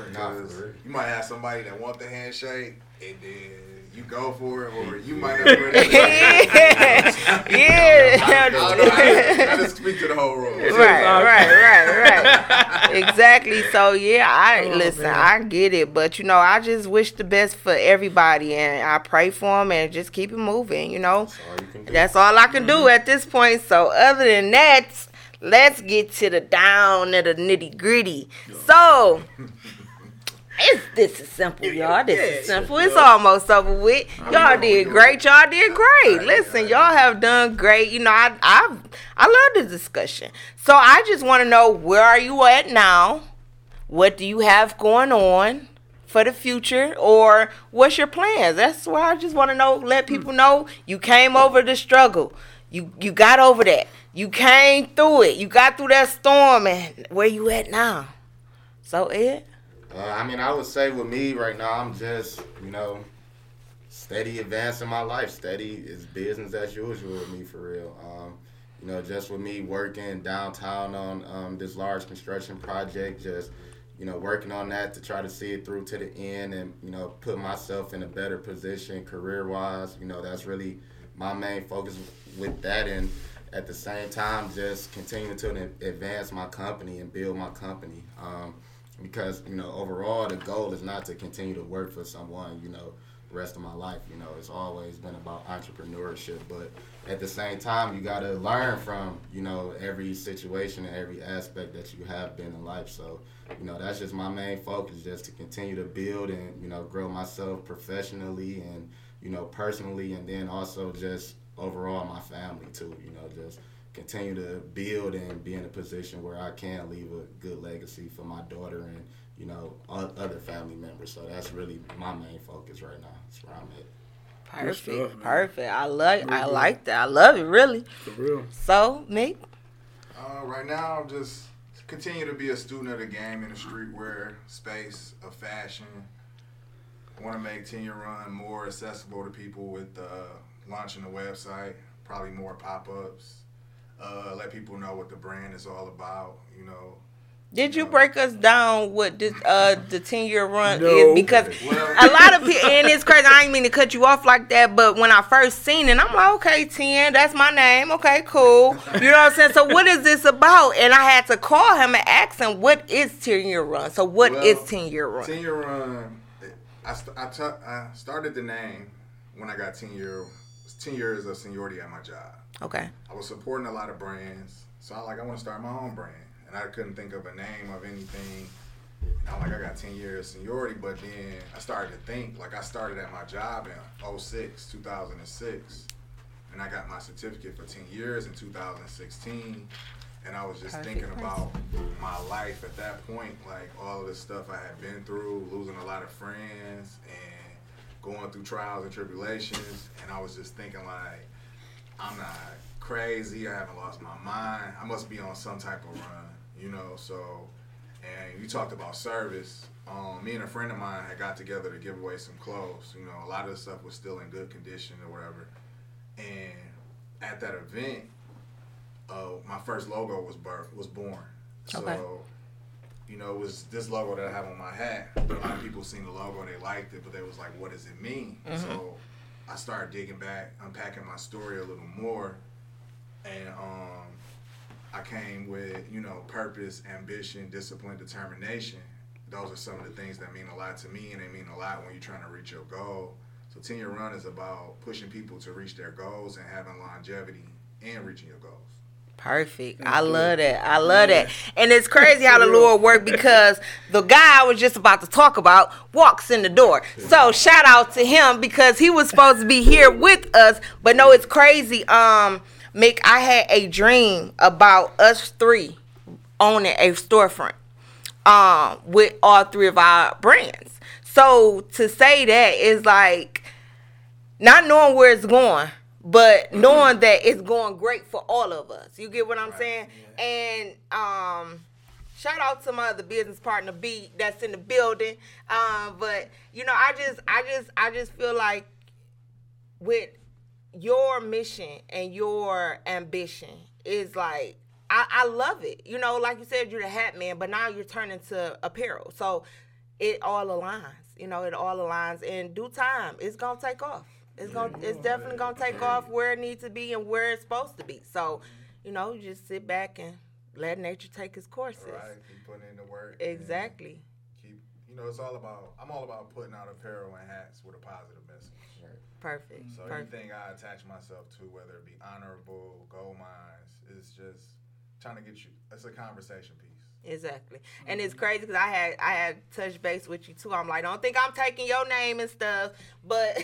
might have somebody that want the handshake and then you go for it, or you might not really I just speak to the whole room. Right. Exactly. So, listen, I get it. But, you know, I just wish the best for everybody, and I pray for them and just keep it moving, you know. That's all I can do at this point. So, other than that, let's get to the down and the nitty-gritty. So... This is simple, y'all. This is simple. It's almost over with. Y'all did great. Y'all did great. Listen, y'all have done great. You know, I love this discussion. So I just want to know, where are you at now? What do you have going on for the future, or what's your plans? That's why I just want to know. Let people know you came over the struggle. You got over that. You came through it. You got through that storm, and where you at now? So Ed. I mean, I would say with me right now, I'm just, you know, steady advancing my life. Steady is business as usual with me, for real. You know, just with me working downtown on this large construction project, just, you know, working on that to try to see it through to the end and, you know, put myself in a better position career-wise. You know, that's really my main focus with that. And at the same time, just continuing to advance my company and build my company. Because, you know, overall, the goal is not to continue to work for someone, you know, the rest of my life. You know, it's always been about entrepreneurship. But at the same time, you got to learn from, you know, every situation and every aspect that you have been in life. So, you know, that's just my main focus, just to continue to build and, you know, grow myself professionally and, you know, personally. And then also just overall my family, too, you know, just continue to build and be in a position where I can leave a good legacy for my daughter and, you know, other family members. So that's really my main focus right now. That's where I'm at. Perfect. I like that. I love it, really. For real. So, me? Right now, I'm just continue to be a student of the game in the streetwear space of fashion. I want to make 10 Year Run more accessible to people with launching a website, probably more pop-ups. Let people know what the brand is all about, you know. Did you break us down what this, the 10-year run is? Because a lot of people, and it's crazy, I ain't mean to cut you off like that, but when I first seen it, I'm like, okay, 10, that's my name. Okay, cool. You know what I'm saying? So what is this about? And I had to call him and ask him, what is 10-year run? So what is 10-year run? 10-year run, I started the name when I got 10 years of seniority at my job. Okay. I was supporting a lot of brands, so I want to start my own brand. I couldn't think of a name of anything. I'm like, I got 10 years seniority, but then I started to think. Like, I started at my job in 2006, and I got my certificate for 10 years in 2016, and I was just thinking about my life at that point, like all of the stuff I had been through, losing a lot of friends, and going through trials and tribulations, and I was just thinking, like, I'm not crazy, I haven't lost my mind, I must be on some type of run. You know, so, and you talked about service. Me and a friend of mine had got together to give away some clothes. You know, a lot of the stuff was still in good condition or whatever. And at that event, my first logo was born. So, you know, it was this logo that I have on my hat. A lot of people seen the logo, they liked it, but they was like, what does it mean? Mm-hmm. So I started digging back, unpacking my story a little more. And, I came with, you know, purpose, ambition, discipline, determination. Those are some of the things that mean a lot to me, and they mean a lot when you're trying to reach your goal. So 10-year run is about pushing people to reach their goals and having longevity and reaching your goals. Perfect. I love that. I love that. And it's crazy how the Lord worked, because the guy I was just about to talk about walks in the door. So shout out to him, because he was supposed to be here with us. But no, it's crazy. Mick, I had a dream about us three owning a storefront with all three of our brands. So to say that is like not knowing where it's going, but knowing that it's going great for all of us. You get what I'm saying? Yeah. And shout out to my other business partner, B, that's in the building. But, you know, I just feel like with your mission and your ambition is like, I love it. You know, like you said, you're the hat man, but now you're turning to apparel. So it all aligns, you know, it all aligns. In due time, it's going to take off. It's definitely going to take off where it needs to be and where it's supposed to be. So, you know, you just sit back and let nature take its courses. Right, keep putting in the work. Exactly. You know, I'm all about putting out apparel and hats with a positive message. Perfect. So anything I attach myself to, whether it be honorable, gold mines, is just trying to get you. It's a conversation piece. Exactly. And it's crazy because I had touched base with you too. I'm like, don't think I'm taking your name and stuff, but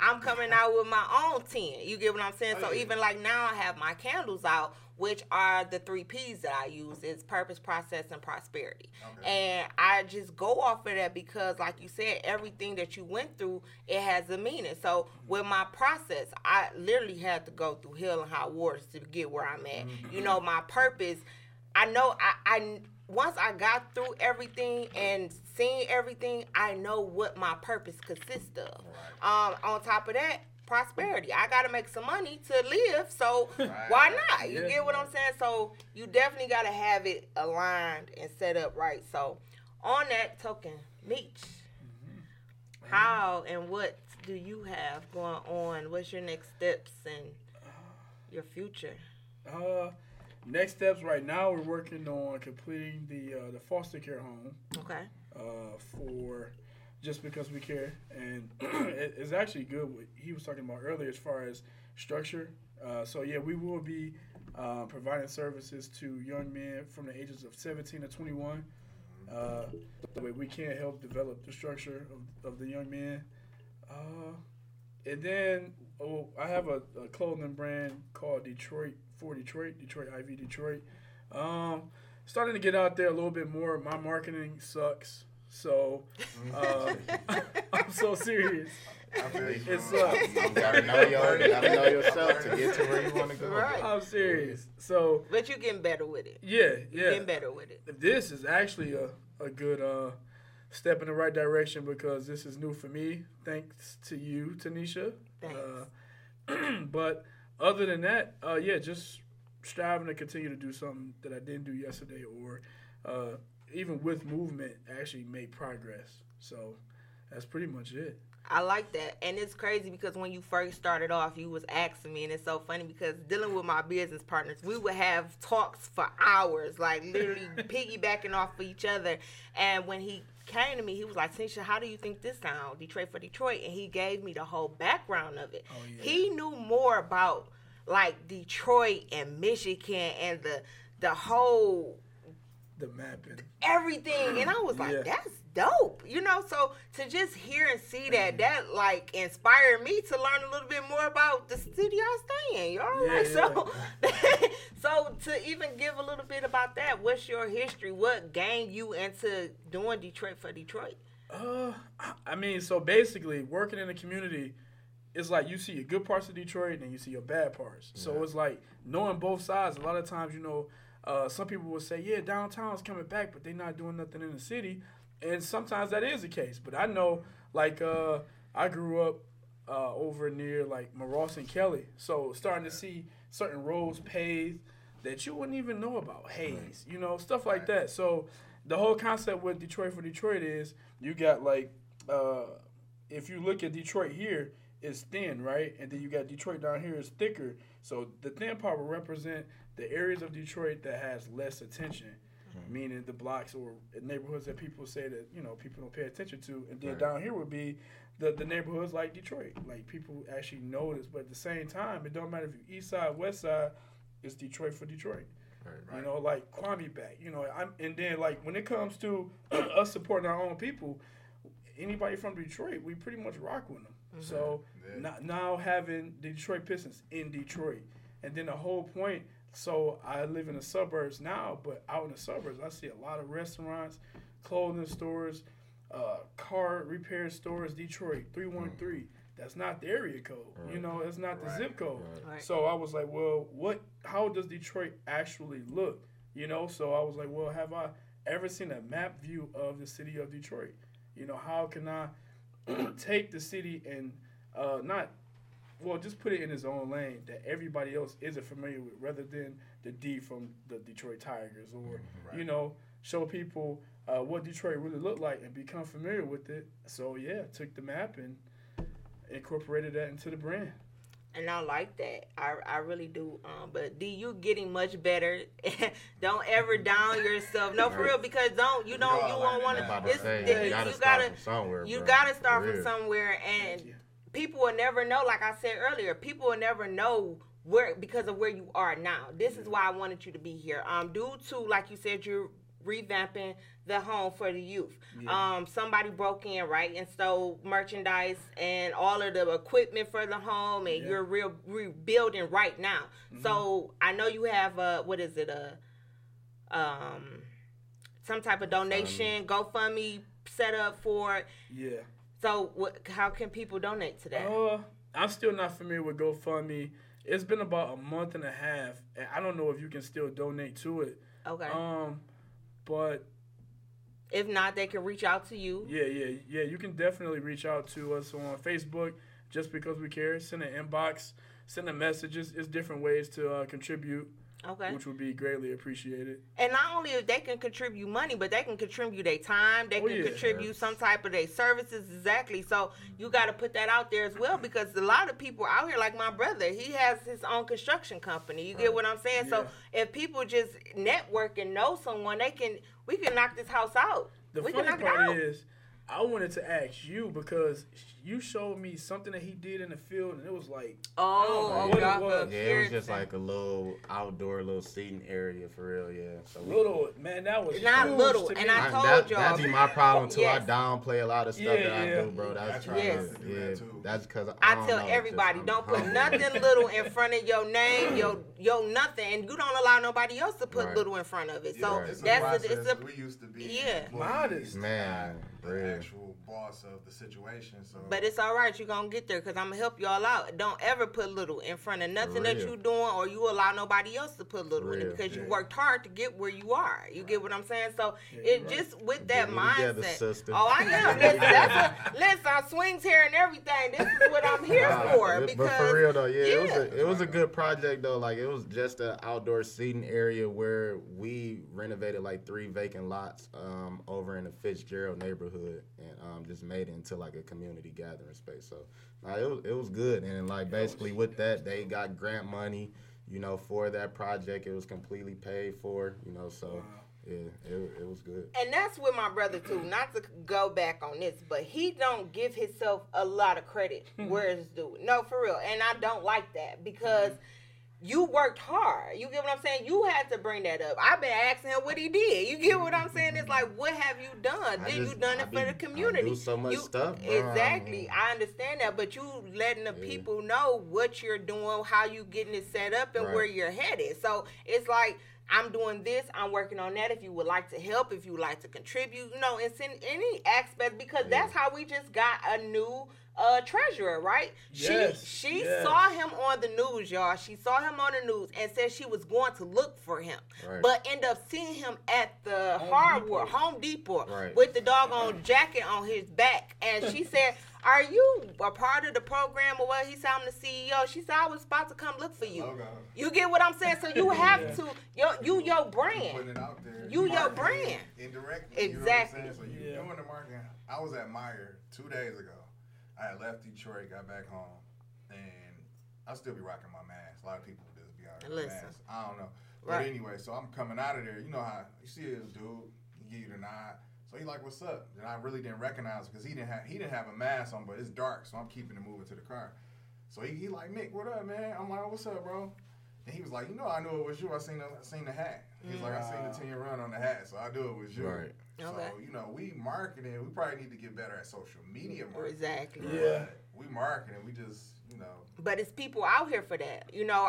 I'm coming out with my own 10. You get what I'm saying? So even like now I have my candles out, which are the 3 P's that I use. It's purpose, process, and prosperity. Okay. And I just go off of that because, like you said, everything that you went through, it has a meaning. So with my process, I literally had to go through hell and high waters to get where I'm at. Mm-hmm. You know, my purpose, I know I once I got through everything and seen everything, I know what my purpose consists of. Right. On top of that, prosperity. I got to make some money to live, so why not? You get what I'm saying? So you definitely got to have it aligned and set up right. So on that token, Meech, how and what do you have going on? What's your next steps and your future? Next steps right now, we're working on completing the foster care home. Okay. For Just Because We Care, and it's actually good what he was talking about earlier as far as structure. So yeah, we will be providing services to young men from the ages of 17 to 21. We can help develop the structure of the young men. And then I have a clothing brand called Detroit for Detroit, Detroit Ivy Detroit. starting to get out there a little bit more. My marketing sucks. So, I'm so serious. You gotta know yourself to get to where you want to go. Right. I'm serious. So, but you're getting better with it. Yeah. Getting better with it. This is actually a good step in the right direction because this is new for me. Thanks to you, Tenesha. Thanks. But other than that, just striving to continue to do something that I didn't do yesterday or even with movement, actually made progress. So that's pretty much it. I like that. And it's crazy because when you first started off, you was asking me, and it's so funny because dealing with my business partners, we would have talks for hours, like literally piggybacking off of each other. And when he came to me, he was like, Tenesha, how do you think this sounds, Detroit for Detroit? And he gave me the whole background of it. Oh, yeah. He knew more about, like, Detroit and Michigan and the whole... the mapping. Everything. And I was like, that's dope. You know, so to just hear and see that like inspired me to learn a little bit more about the city I stay in, y'all. Yeah, like, so to even give a little bit about that, what's your history? What gained you into doing Detroit for Detroit? I mean, so basically working in the community is like you see your good parts of Detroit and then you see your bad parts. Yeah. So it's like knowing both sides. A lot of times, you know, some people will say, yeah, downtown's coming back, but they're not doing nothing in the city. And sometimes that is the case. But I know, like, I grew up over near, like, Moross and Kelly. So starting to see certain roads paved that you wouldn't even know about. Hayes, you know, stuff like that. So the whole concept with Detroit for Detroit is you got, like, if you look at Detroit here, it's thin, right? And then you got Detroit down here, it's thicker. So the thin part will represent the areas of Detroit that has less attention, meaning the blocks or neighborhoods that people say that, you know, people don't pay attention to. And then down here would be the neighborhoods like Detroit. Like, people actually notice. But at the same time, it don't matter if you're east side, west side, it's Detroit for Detroit. Right. You know, like Kwame back. You know, and then, like, when it comes to us supporting our own people, anybody from Detroit, we pretty much rock with them. Mm-hmm. So now having the Detroit Pistons in Detroit. And then the whole point... So I live in the suburbs now, but out in the suburbs, I see a lot of restaurants, clothing stores, car repair stores, Detroit, 313. That's not the area code. Right. You know, it's not the zip code. Right. So I was like, well, how does Detroit actually look? You know, so I was like, well, have I ever seen a map view of the city of Detroit? You know, how can I take the city and just put it in its own lane that everybody else isn't familiar with, rather than the D from the Detroit Tigers or, you know, show people what Detroit really looked like and become familiar with it. So, took the map and incorporated that into the brand. And I like that. I really do. But D, you getting much better. Don't ever down yourself. No, for real, because you won't want to. You gotta start from somewhere. You gotta start from somewhere and. People will never know, like I said earlier, people will never know where because of where you are now. This is why I wanted you to be here. Due to, like you said, you're revamping the home for the youth. Yeah. Somebody broke in, right, and stole merchandise and all of the equipment for the home, and you're rebuilding right now. Mm-hmm. So I know you have, some type of donation, GoFundMe set up for it. Yeah. So how can people donate to that? I'm still not familiar with GoFundMe. It's been about a month and a half, and I don't know if you can still donate to it. Okay. But if not, they can reach out to you. Yeah. You can definitely reach out to us on Facebook, Just Because We Care. Send an inbox, send a message. It's different ways to contribute. Okay. Which would be greatly appreciated. And not only if they can contribute money, but they can contribute their time. They can contribute some type of their services. Exactly. So you got to put that out there as well, because a lot of people out here, like my brother, he has his own construction company. You get what I'm saying? Yeah. So if people just network and know someone, we can knock this house out. The funny part is, I wanted to ask you because you showed me something that he did in the field, and it was like, oh, yeah, it was just like a little outdoor, little seating area for real, yeah. So little man, that was not little, and I told y'all that'd be my problem too. Yes. I downplay a lot of stuff that I do, bro. That's right. Yes. Yeah, that's because I tell everybody, don't put nothing little in front of your name, your nothing, and you don't allow nobody else to put little in front of it. Yeah, so it's a we used to be modest, man. The actual boss of the situation. So. But it's all right. You're going to get there because I'm going to help y'all out. Don't ever put little in front of nothing that you're doing or you allow nobody else to put little in it because you worked hard to get where you are. You get what I'm saying? So it just with that mindset. Together, I am. Listen, I swings here and everything. This is what I'm here for. But for real, though, it was a good project, though. Like, it was just an outdoor seating area where we renovated, like, 3 vacant lots over in the Fitzgerald neighborhood. And just made it into like a community gathering space. So it was good. And like basically with that, they got grant money, you know, for that project. It was completely paid for, you know. So yeah, it was good. And that's with my brother too. Not to go back on this, but he don't give himself a lot of credit where it's due. No, for real. And I don't like that because. You worked hard. You get what I'm saying? You had to bring that up. I've been asking him what he did. You get what I'm saying? It's like, what have you done? Did you do it for the community? I do so much stuff. Exactly. I understand that, but you letting the people know what you're doing, how you getting it set up, and where you're headed. So it's like, I'm doing this. I'm working on that. If you would like to help, if you would like to contribute, you know, it's in any aspect because that's how we just got a new treasurer, right? Yes, she saw him on the news, y'all. She saw him on the news and said she was going to look for him, but end up seeing him at the Home Depot with the doggone jacket on his back, and she said, "Are you a part of the program or what?" He said, "I'm the CEO." She said, "I was about to come look for you." Oh, you get what I'm saying? So you have to, your brand. Putting it out there. Your brand. Indirectly. Exactly. You know what I'm saying? So you're doing the marketing. I was at Meijer 2 days ago. I had left Detroit, got back home, and I still be rocking my mask. A lot of people would just be out of mask. I don't know. But anyway, so I'm coming out of there. You know how you see this dude, he give you the nod. So he like, "What's up?" And I really didn't recognize him because he didn't have a mask on, but it's dark, so I'm keeping it moving to the car. So he like, "Nick, what up, man?" I'm like, "Oh, what's up, bro?" And he was like, "You know, I knew it was you. I seen the hat." He's like, "I seen the 10-year run on the hat, so I knew it was you." Right. Okay. So, you know, we marketing. We probably need to get better at social media marketing. Exactly. Yeah. We marketing. We just, you know. But it's people out here for that. You know,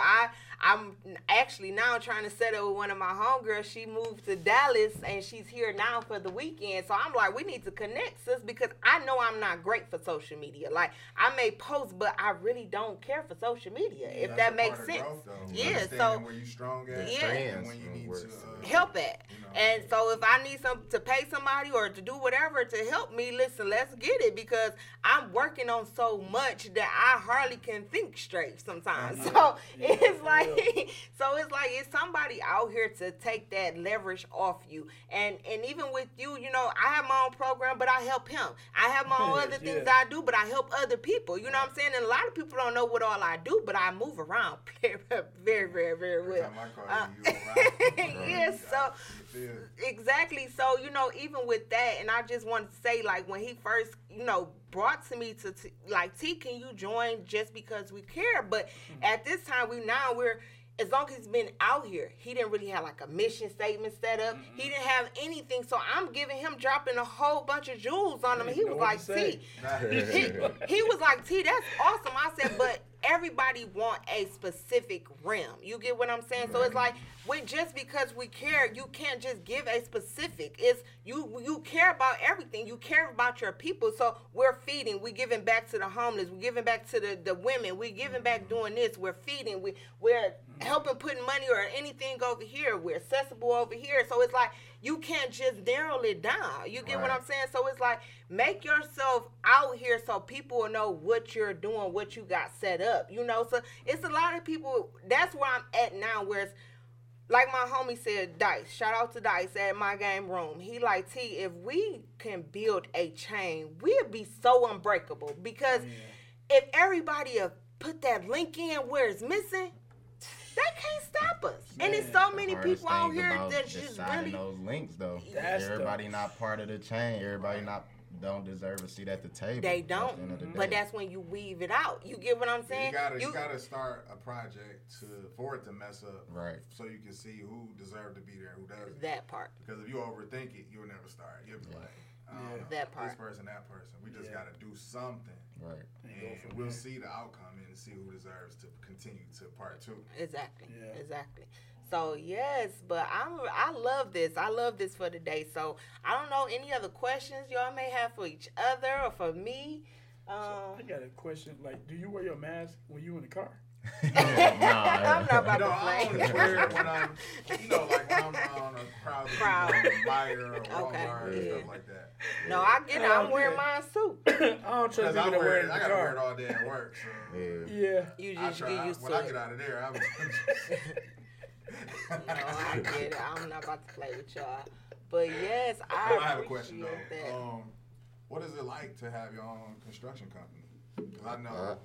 I'm actually now trying to settle with one of my homegirls. She moved to Dallas, and she's here now for the weekend. So I'm like, we need to connect, sis, because I know I'm not great for social media. Like, I may post, but I really don't care for social media, if that makes sense. Growth, yeah, so. Where you strong at, and when you need to help at. You know, and so if I need some to pay somebody or to do whatever to help me, listen, let's get it, because I'm working on so much that I hardly can think straight sometimes. So it's like it's somebody out here to take that leverage off you, and even with you, you know, I have my own program, but I help him. I have my own other things I do, but I help other people. You know what I'm saying? And a lot of people don't know what all I do, but I move around very, very, very well. Yes, so exactly. So you know, even with that, and I just wanted to say, like, when he first, you know, brought to me to like, "T, can you join Just Because We Care?" But at this time, we're as long as he's been out here, he didn't really have like a mission statement set up. Mm-hmm. He didn't have anything. So I'm giving him, dropping a whole bunch of jewels on him. He was like, "T," he was like, "T, that's awesome." I said, "But everybody want a specific rim." You get what I'm saying? Right. So it's like, with Just Because We Care, you can't just give a specific. It's you care about everything. You care about your people. So we're feeding. We're giving back to the homeless. We're giving back to the women. We're giving back doing this. We're feeding. We're helping putting money or anything over here. We're accessible over here. So it's like, you can't just narrow it down. You get what I'm saying? So it's like, make yourself out here so people will know what you're doing, what you got set up. You know, so it's a lot of people. That's where I'm at now, where it's like my homie said, Dice, shout out to Dice at my game room. He like, "T, if we can build a chain, we'll be so unbreakable." Because if everybody put that link in where it's missing, they can't stop us. Man, and there's so many people out here that's just really those links, though. Everybody not part of the chain. Everybody not don't deserve a seat at the table. They don't. But that's when you weave it out. You get what I'm saying? You gotta start a project for it to mess up. Right. So you can see who deserves to be there, who doesn't. That part. Because if you overthink it, you'll never start. You'll be like, that part. This person, that person. We just gotta do something. Right. And we'll see the outcome and see who deserves to continue to part two. Exactly. Yeah. Exactly. So, yes, but I love this. I love this for today. So, I don't know any other questions y'all may have for each other or for me. So I got a question. Like, do you wear your mask when you in the car? I'm not about to play. I only wear it when I'm, like when I'm on a crowd, Meijer or Walmart and stuff like that. No, I get it. I'm wearing mine too. I don't trust people to wear it in the car. I got to wear it all day at work. So You just get used to it. When I get out of there, I'm just... No, I get it. I'm not about to play with y'all. But yes, I have a question though. That. What is it like to have your own construction company? Because I know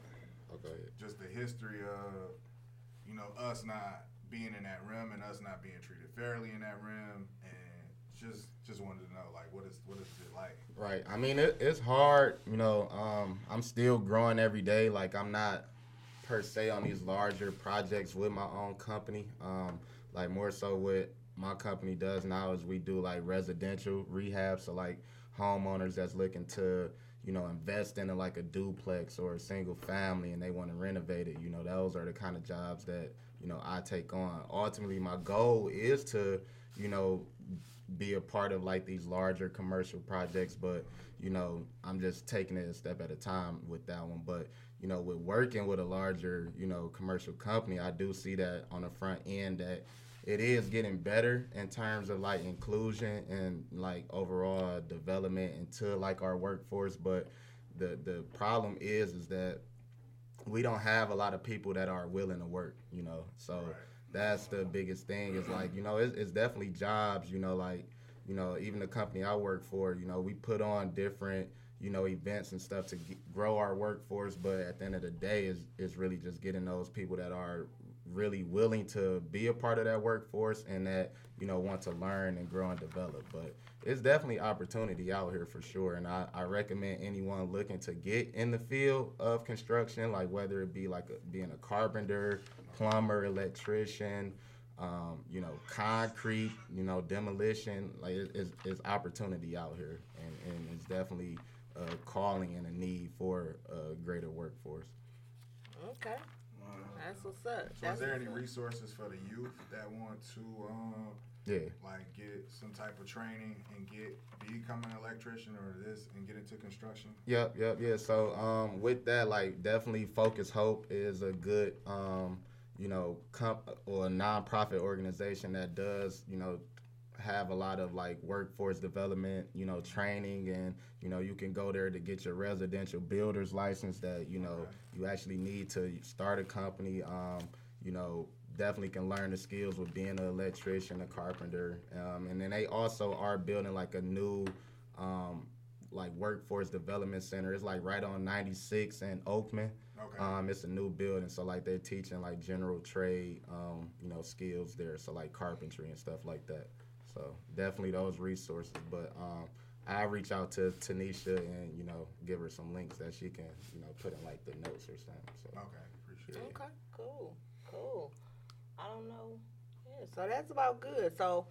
just the history of, us not being in that room and us not being treated fairly in that room, and just wanted to know like what is it like? Right. I mean it's hard, I'm still growing every day, like I'm not per se on these larger projects with my own company, like more so what my company does now is we do like residential rehab, so like homeowners that's looking to invest in like a duplex or a single family and they want to renovate it, those are the kind of jobs that I take on. Ultimately my goal is to be a part of like these larger commercial projects, but I'm just taking it a step at a time with that one. But with working with a larger, commercial company, I do see that on the front end that it is getting better in terms of like inclusion and like overall development into like our workforce. But the problem is that we don't have a lot of people that are willing to work, so right. That's the biggest thing is like, it's definitely jobs, even the company I work for, we put on different events and stuff to grow our workforce, but at the end of the day, it's really just getting those people that are really willing to be a part of that workforce and that, want to learn and grow and develop. But it's definitely opportunity out here for sure, and I recommend anyone looking to get in the field of construction, like whether it be like being a carpenter, plumber, electrician, concrete, demolition, like it's opportunity out here, and it's definitely calling and a need for a greater workforce. Okay. That's what's up. So is there any resources for the youth that want to get some type of training and become an electrician or this and get into construction? Yep. So with that, like definitely Focus Hope is a good or a nonprofit organization that does, have a lot of like workforce development, training, and you can go there to get your residential builder's license that you actually need to start a company. Definitely can learn the skills with being an electrician, a carpenter, and then they also are building like a new like workforce development center. It's like right on 96 in Oakman. Okay. It's a new building, so like they're teaching like general trade, skills there, so like carpentry and stuff like that. So definitely those resources, but I reach out to Tenesha and give her some links that she can put in like the notes or something. So. Okay, appreciate it. Okay, cool. I don't know. Yeah, so that's about good. So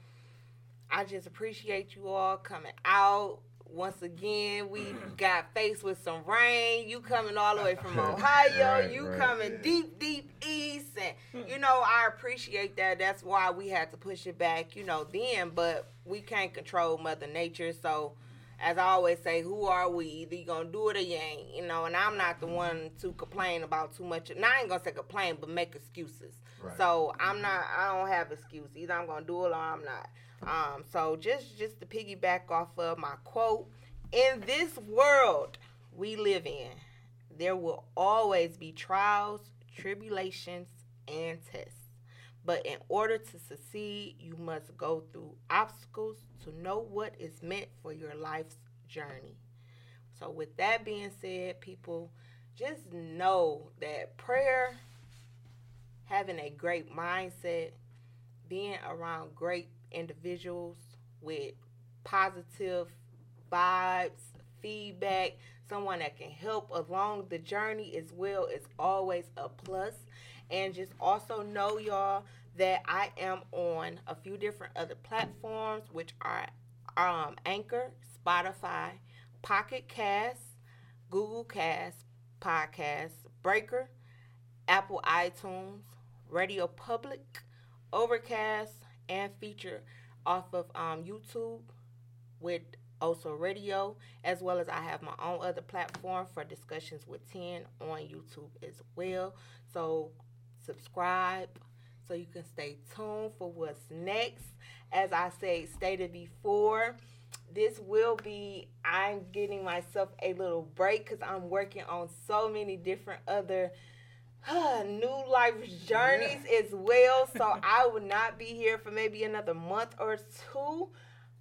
I just appreciate you all coming out. Once again, we got faced with some rain. You coming all the way from Ohio. Right. Coming deep east. And, I appreciate that. That's why we had to push it back, then. But we can't control Mother Nature. So, as I always say, who are we? Either you going to do it or you ain't. And I'm not the one to complain about too much. And I ain't going to say complain, but make excuses. Right. So, I don't have excuses. Either I'm going to do it or I'm not. So just to piggyback off of my quote, in this world we live in, there will always be trials, tribulations, and tests. But in order to succeed, you must go through obstacles to know what is meant for your life's journey. So with that being said, people, just know that prayer, having a great mindset, being around great individuals with positive vibes, feedback, someone that can help along the journey as well is always a plus. And just also know, y'all, that I am on a few different other platforms, which are Anchor, Spotify, Pocket Cast, Google Cast, Podcast, Breaker, Apple iTunes, Radio Public, Overcast, and Feature off of YouTube with also radio, as well as I have my own other platform for Discussions with 10 on YouTube as well. So subscribe so you can stay tuned for what's next. As I say, stated before, this will be, I'm getting myself a little break because I'm working on so many different other new life journeys as well. So I will not be here for maybe another month or two.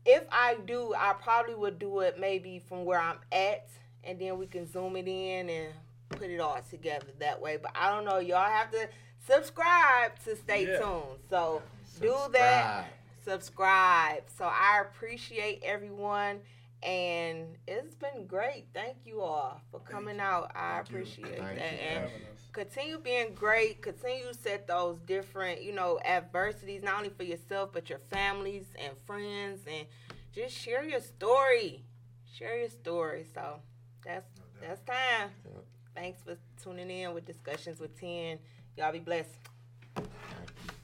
If I do, I probably would do it maybe from where I'm at, and then we can zoom it in and put it all together that way. But I don't know. Y'all have to subscribe to stay tuned. So subscribe. Do that. Subscribe. So I appreciate everyone, and it's been great. Thank you all for coming out. I appreciate that. And continue being great. Continue to set those different, adversities, not only for yourself, but your families and friends, and just share your story. Share your story. So that's time. Thanks for tuning in with Discussions with 10. Y'all be blessed.